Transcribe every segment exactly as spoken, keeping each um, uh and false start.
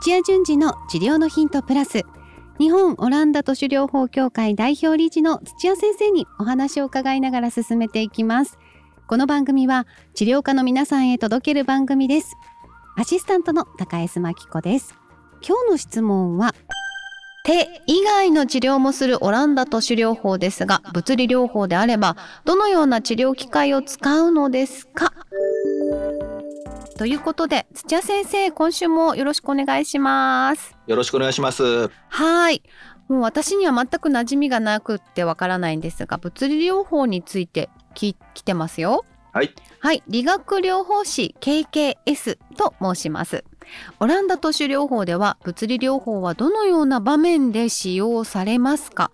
土屋順次の治療のヒントプラス、日本オランダ都市療法協会代表理事の土屋先生にお話を伺いながら進めていきます。この番組は治療家の皆さんへ届ける番組です。アシスタントの高江真紀子です。今日の質問は、手以外の治療もするオランダ都市療法ですが、物理療法であればどのような治療機械を使うのですか、ということで、土屋先生、今週もよろしくお願いします。よろしくお願いします。はい、もう私には全く馴染みがなくってわからないんですが、物理療法についてきてますよ。はい、はい、理学療法士 ケーケーエス と申します。オランダ都市療法では物理療法はどのような場面で使用されますか？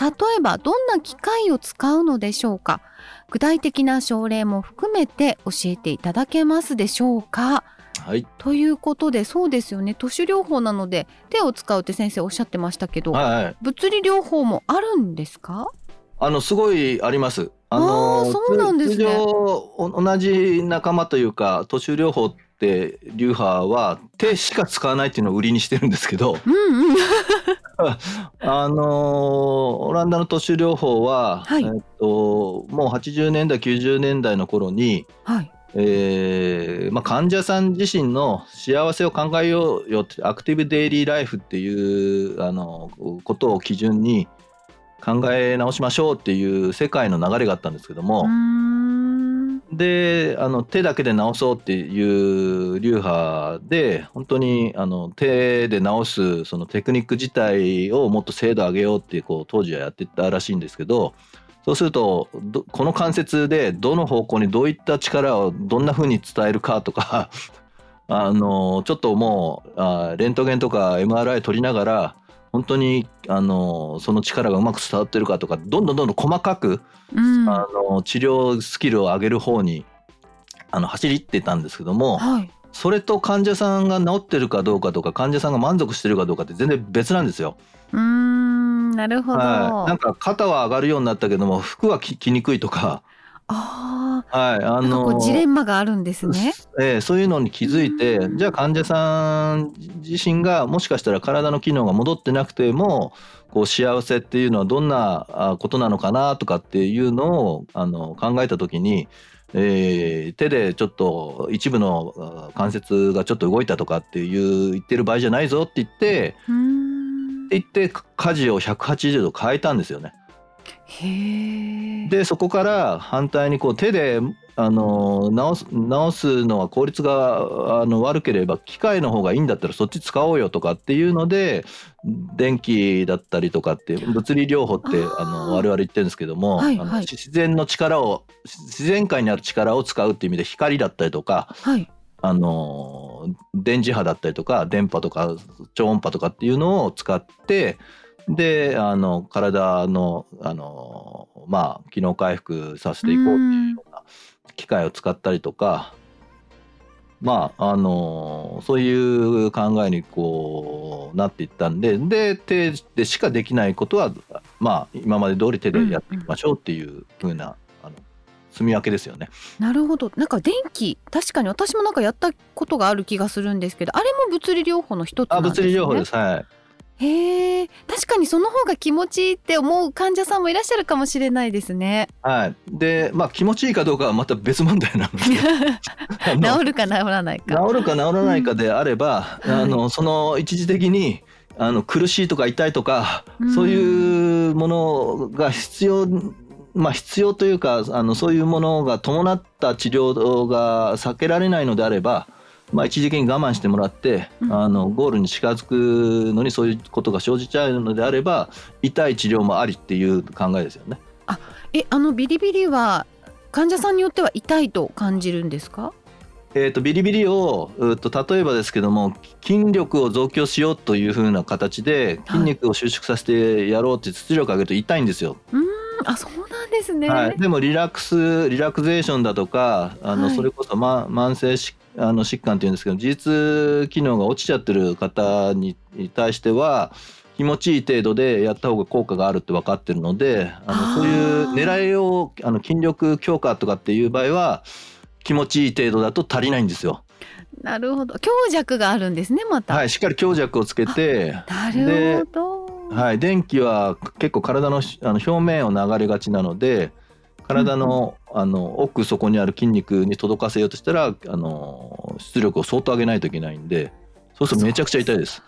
例えばどんな機械を使うのでしょうか？具体的な症例も含めて教えていただけますでしょうか？はい、ということで、そうですよね、都市療法なので手を使うって先生おっしゃってましたけど、はいはい、物理療法もあるんですか？あのすごいあります。あのあそうなんですね。通常同じ仲間というか、都市療法って流派は手しか使わないっていうのを売りにしてるんですけど、うんうん、あのオランダの都市療法は、はい、えっと、もうはちじゅうねんだいきゅうじゅうねんだいの頃に、はい、えーまあ、患者さん自身の幸せを考えようよって、アクティブデイリーライフっていうあのことを基準に考え直しましょうっていう世界の流れがあったんですけども、うーん、であの手だけで治そうっていう流派で、本当にあの手で治すそのテクニック自体をもっと精度上げようってこう当時はやってたらしいんですけど、そうするとどこの関節でどの方向にどういった力をどんな風に伝えるかとかあのちょっともうあレントゲンとか エムアールアイ 取りながら本当にあのその力がうまく伝わってるかとか、どんどんどんどん細かく、うん、あの治療スキルを上げる方にあの走りってたんですけども、はい、それと患者さんが治ってるかどうかとか、患者さんが満足してるかどうかって全然別なんですよ。うーん、なるほど、はい、なんか肩は上がるようになったけども服はき、きにくいとか、あ、はい、あのなんかこうジレンマがあるんですね。えー、そういうのに気づいて、じゃあ患者さん自身がもしかしたら体の機能が戻ってなくても、こう幸せっていうのはどんなことなのかなとかっていうのをあの考えた時に、えー、手でちょっと一部の関節がちょっと動いたとかっていう言ってる場合じゃないぞって言って、うん、って言って舵をひゃくはちじゅうど変えたんですよね。へ、でそこから反対にこう手であの 直す、直すのは効率があの悪ければ機械の方がいいんだったらそっち使おうよとかっていうので、電気だったりとかって物理療法ってあの我々言ってるんですけども、はいはい、あの自然の力を自然界にある力を使うっていう意味で光だったりとか、はい、あの電磁波だったりとか電波とか超音波とかっていうのを使って、であの体の、あの、まあ、機能回復させていこうっていうような機械を使ったりとか、まあ、あのそういう考えにこうなっていったんで、で手でしかできないことは、まあ、今まで通り手でやっていきましょうっていう風な、うんうん、あの住み分けですよね。なるほど。なんか電気、確かに私もなんかやったことがある気がするんですけど、あれも物理療法の一つなんですね。あ、物理療法です。はい。へー、確かにその方が気持ちいいって思う患者さんもいらっしゃるかもしれないですね。はい。で、まあ、気持ちいいかどうかはまた別問題なので治るか治らないか治るか治らないかであれば、うん、あのその一時的にあの苦しいとか痛いとか、うん、そういうものが必要、まあ、必要というかあのそういうものが伴った治療が避けられないのであれば、まあ、一時的に我慢してもらって、うん、あのゴールに近づくのにそういうことが生じちゃうのであれば痛い治療もありっていう考えですよね。あ、え、あのビリビリは患者さんによっては痛いと感じるんですか？えー、とビリビリをうっと例えばですけども、筋力を増強しようというふうな形で筋肉を収縮させてやろうって出力を上げると痛いんですよ。うーん、あ、そうなんですね。はい、でもリラックスリラクゼーションだとかあの、はい、それこそ、ま、慢性疾患あの疾患っていうんですけど、自律機能が落ちちゃってる方に対しては気持ちいい程度でやった方が効果があるって分かってるので、あのそういう狙いをあの筋力強化とかっていう場合は気持ちいい程度だと足りないんですよ。なるほど、強弱があるんですね、また。はい、しっかり強弱をつけて。なるほど。はい、電気は結構体の、 あの表面を流れがちなので、体の、うん、あの奥底にある筋肉に届かせようとしたら、あの出力を相当上げないといけないんで、そうするとめちゃくちゃ痛いです。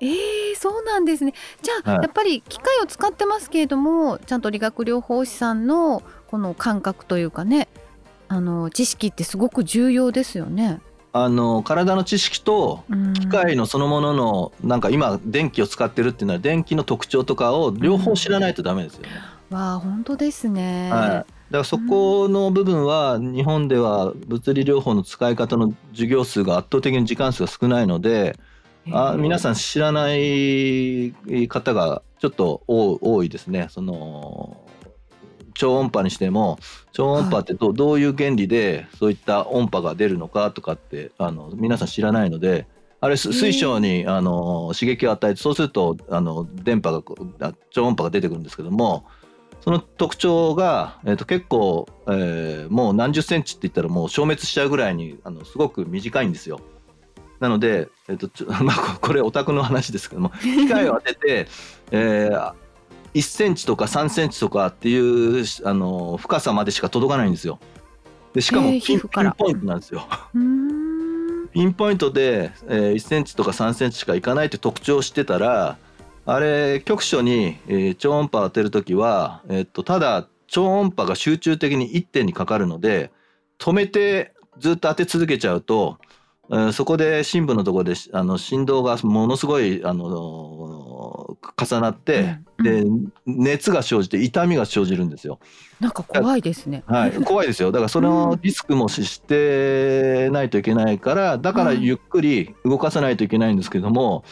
えー、そうなんですね。じゃあ、はい、やっぱり機械を使ってますけれども、ちゃんと理学療法士さんのこの感覚というかね、あの知識ってすごく重要ですよね。あの体の知識と機械のそのものの、なんか今電気を使ってるっていうのは電気の特徴とかを両方知らないとダメですよね。わあ、本当ですね。はい、だからそこの部分は日本では物理療法の使い方の授業数が圧倒的に時間数が少ないので、あ、皆さん知らない方がちょっと多いですね。その超音波にしても、超音波って ど,、はい、どういう原理でそういった音波が出るのかとかって、あの皆さん知らないので、あれ水晶に、えー、あの刺激を与えて、そうするとあの電波が、超音波が出てくるんですけども、その特徴が、えー、と結構、えー、もう何十センチって言ったらもう消滅しちゃうぐらいに、あのすごく短いんですよ。なので、えーとちょまあ、これオタクの話ですけども、機械を当てて、えーいっセンチとかさんセンチとかっていうあの深さまでしか届かないんですよ。でしかもピンポイントなんですよ。うーん、ピンポイントで、えー、いっセンチとかさんセンチしかいかないって特徴を知ってたら、あれ局所に、えー、超音波を当てるときは、えー、っとただ超音波が集中的に一点にかかるので、止めてずっと当て続けちゃうと、えー、そこで深部のところであの振動がものすごいあの重なって、うんうん、で熱が生じて痛みが生じるんですよ。なんか怖いですね。はい、怖いですよ。だからそのリスクも知ってないといけないから、だからゆっくり動かさないといけないんですけども、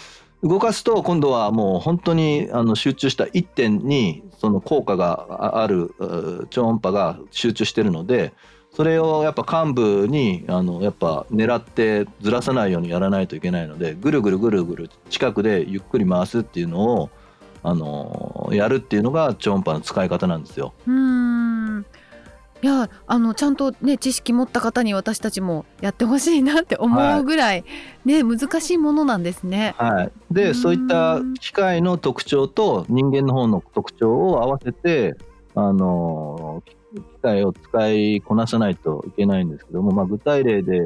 うん、動かすと今度はもう本当にあの集中した一点にその効果がある超音波が集中してるので、それをやっぱ幹部にあのやっぱ狙ってずらさないようにやらないといけないので、ぐるぐるぐるぐる近くでゆっくり回すっていうのをあのやるっていうのが超音波の使い方なんですよ。うーん、いや、あのちゃんとね知識持った方に私たちもやってほしいなって思うぐらい、はい、ね、難しいものなんですね。はい、でそういった機械の特徴と人間の方の特徴を合わせてあの機械を使いこなさないといけないんですけども、まあ、具体例で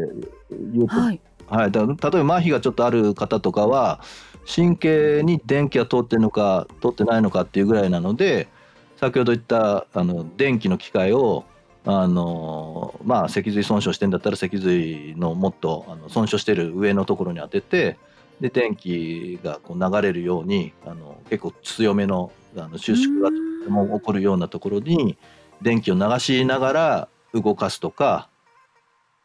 言うと、はいはい、だ例えば麻痺がちょっとある方とかは神経に電気が通ってるのか通ってないのかっていうぐらいなので、先ほど言ったあの電気の機械をあの、まあ、脊髄損傷してんだったら脊髄のもっとあの損傷してる上のところに当てて、で電気がこう流れるようにあの結構強めのあの収縮が起こるようなところに電気を流しながら動かすとか、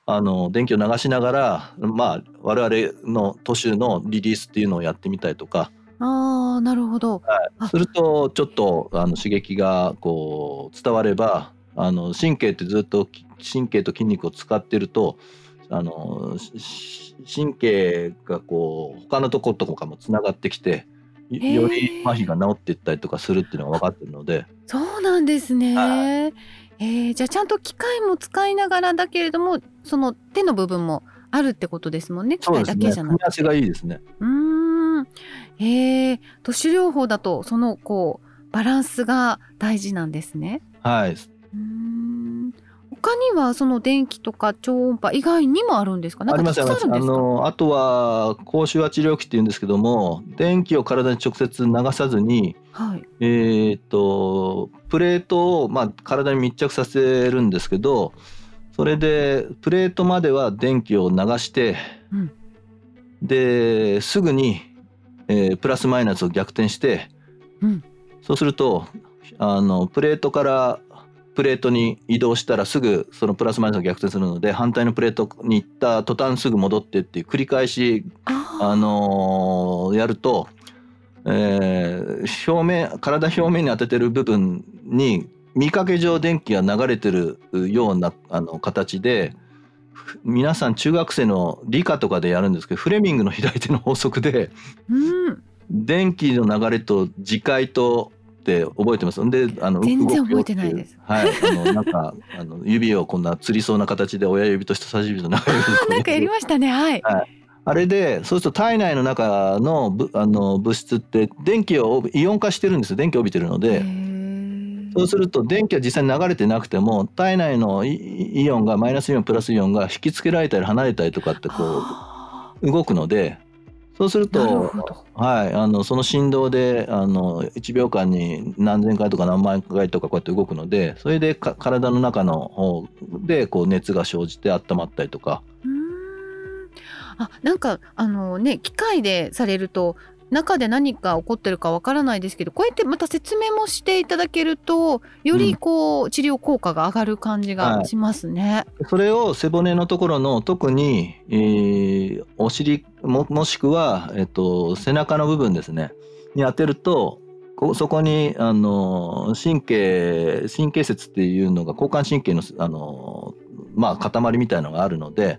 あの電気を流しながら、まあ、我々の都市のリリースっていうのをやってみたりとか。あ、なるほど。はい、するとちょっとあの刺激がこう伝われば、あの神経ってずっと神経と筋肉を使ってると、あの神経がこう他のところとかもつながってきて、より麻痺が治っていったりとかするっていうのが分かってるので。そうなんですね。はい、えー、じゃあちゃんと機械も使いながらだけれども、その手の部分もあるってことですもんね。機械だけじゃなくて。そうですね。組み合わせがいいですね。うーん、えー、都市療法だとそのこうバランスが大事なんですね。はい、うーん、他にはその電気とか超音波以外にもあるんですか？なんかたくさんあるんですか？あります。あの、あとは高周波治療器っていうんですけども、電気を体に直接流さずに、はい、えー、とプレートを、まあ、体に密着させるんですけど、それでプレートまでは電気を流して、うん、ですぐに、えー、プラスマイナスを逆転して、うん、そうするとあのプレートからプレートに移動したらすぐそのプラスマイナスが逆転するので、反対のプレートに行った途端すぐ戻ってっていう繰り返し、あのー、やると、えー、表面体表面に当ててる部分に見かけ上電気が流れてるようなあの形で、皆さん中学生の理科とかでやるんですけど、フレミングの左手の法則で、うん、電気の流れと磁界とって覚えてます。んであの全然覚えてないです。はい、あのなんかあの指をこんな釣りそうな形で親指と人差し指と中指となんかやりましたね。はい、はい、あれでそうすると体内の中 の, あの物質って電気をイオン化してるんですよ。電気を帯びてるので、そうすると電気は実際に流れてなくても体内の イ, イオンがマイナスイオンプラスイオンが引き付けられたり離れたりとかってこう動くので、そうすると、はい、あのその振動であのいちびょうかんに何千回とか何万回とかこうやって動くので、それでか体の中の方でこう熱が生じて温まったりとか。あ、なんかあのね、機械でされると中で何か起こってるかわからないですけど、こうやってまた説明もしていただけるとよりこう治療効果が上がる感じがしますね。うん、はい、それを背骨のところの特に、えー、お尻 も, もしくは、えっと、背中の部分ですねに当てると、こそこにあの神経神経節っていうのが交感神経の、あの、まあ、塊みたいのがあるので、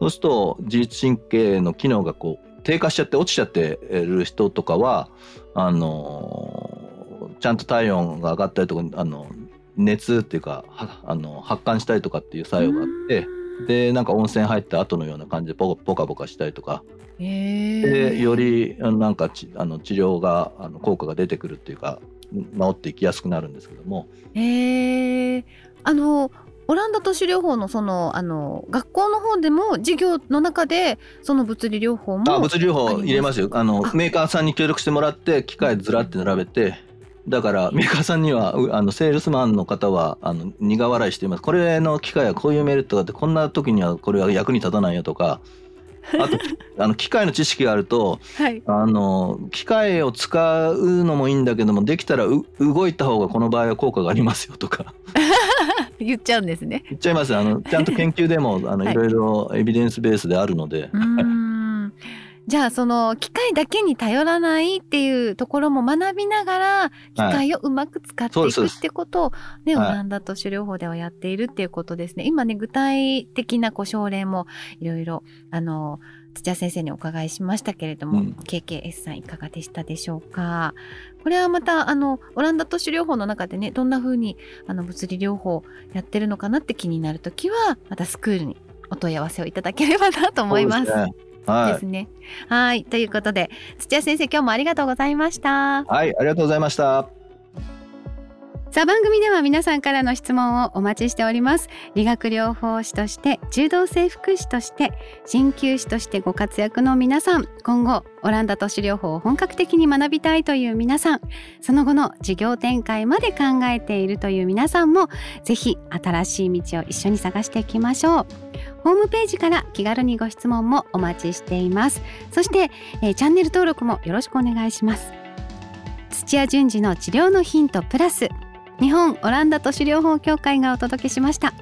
そうすると自律神経の機能がこう低下しちゃって落ちちゃってる人とかはあのー、ちゃんと体温が上がったりとか、あの熱っていうかあの発汗したりとかっていう作用があって、でなんか温泉入った後のような感じでポカポカしたりとか、えー、でよりなんかちあの治療があの効果が出てくるっていうか、治っていきやすくなるんですけども。えー、あのオランダ都市療法 の, そ の, あの学校の方でも授業の中でその物理療法もあ物理療法入れますよ。あのあメーカーさんに協力してもらって機械ずらって並べて、だからメーカーさんにはあのセールスマンの方はあの苦笑いしています。これの機械はこういうメリットがあって、こんな時にはこれは役に立たないよとか、あとあの機械の知識があると、はい、あの機械を使うのもいいんだけども、できたらう動いた方がこの場合は効果がありますよとか言っちゃうんですね。言っちゃいます。あのちゃんと研究でもあの、はい、いろいろエビデンスベースであるので。うーんじゃあその機械だけに頼らないっていうところも学びながら機械をうまく使っていくってことを、ね、はい、オランダ都市療法ではやっているっていうことですね。はい、今ね具体的なこう症例もいろいろあの土屋先生にお伺いしましたけれども、うん、ケーケーエス さんいかがでしたでしょうか。これはまたあのオランダ都市療法の中でね、どんな風にあの物理療法やってるのかなって気になるときはまたスクールにお問い合わせをいただければなと思います。そうですね。はい、ですね。はい、ということで土屋先生今日もありがとうございました。はい、ありがとうございました。さあ、番組では皆さんからの質問をお待ちしております。理学療法士として、柔道整復師として、鍼灸師としてご活躍の皆さん、今後オランダ都市療法を本格的に学びたいという皆さん、その後の事業展開まで考えているという皆さんも、ぜひ新しい道を一緒に探していきましょう。ホームページから気軽にご質問もお待ちしています。そして、えー、チャンネル登録もよろしくお願いします。土屋順次の治療のヒントプラス、日本オランダ都市療法協会がお届けしました。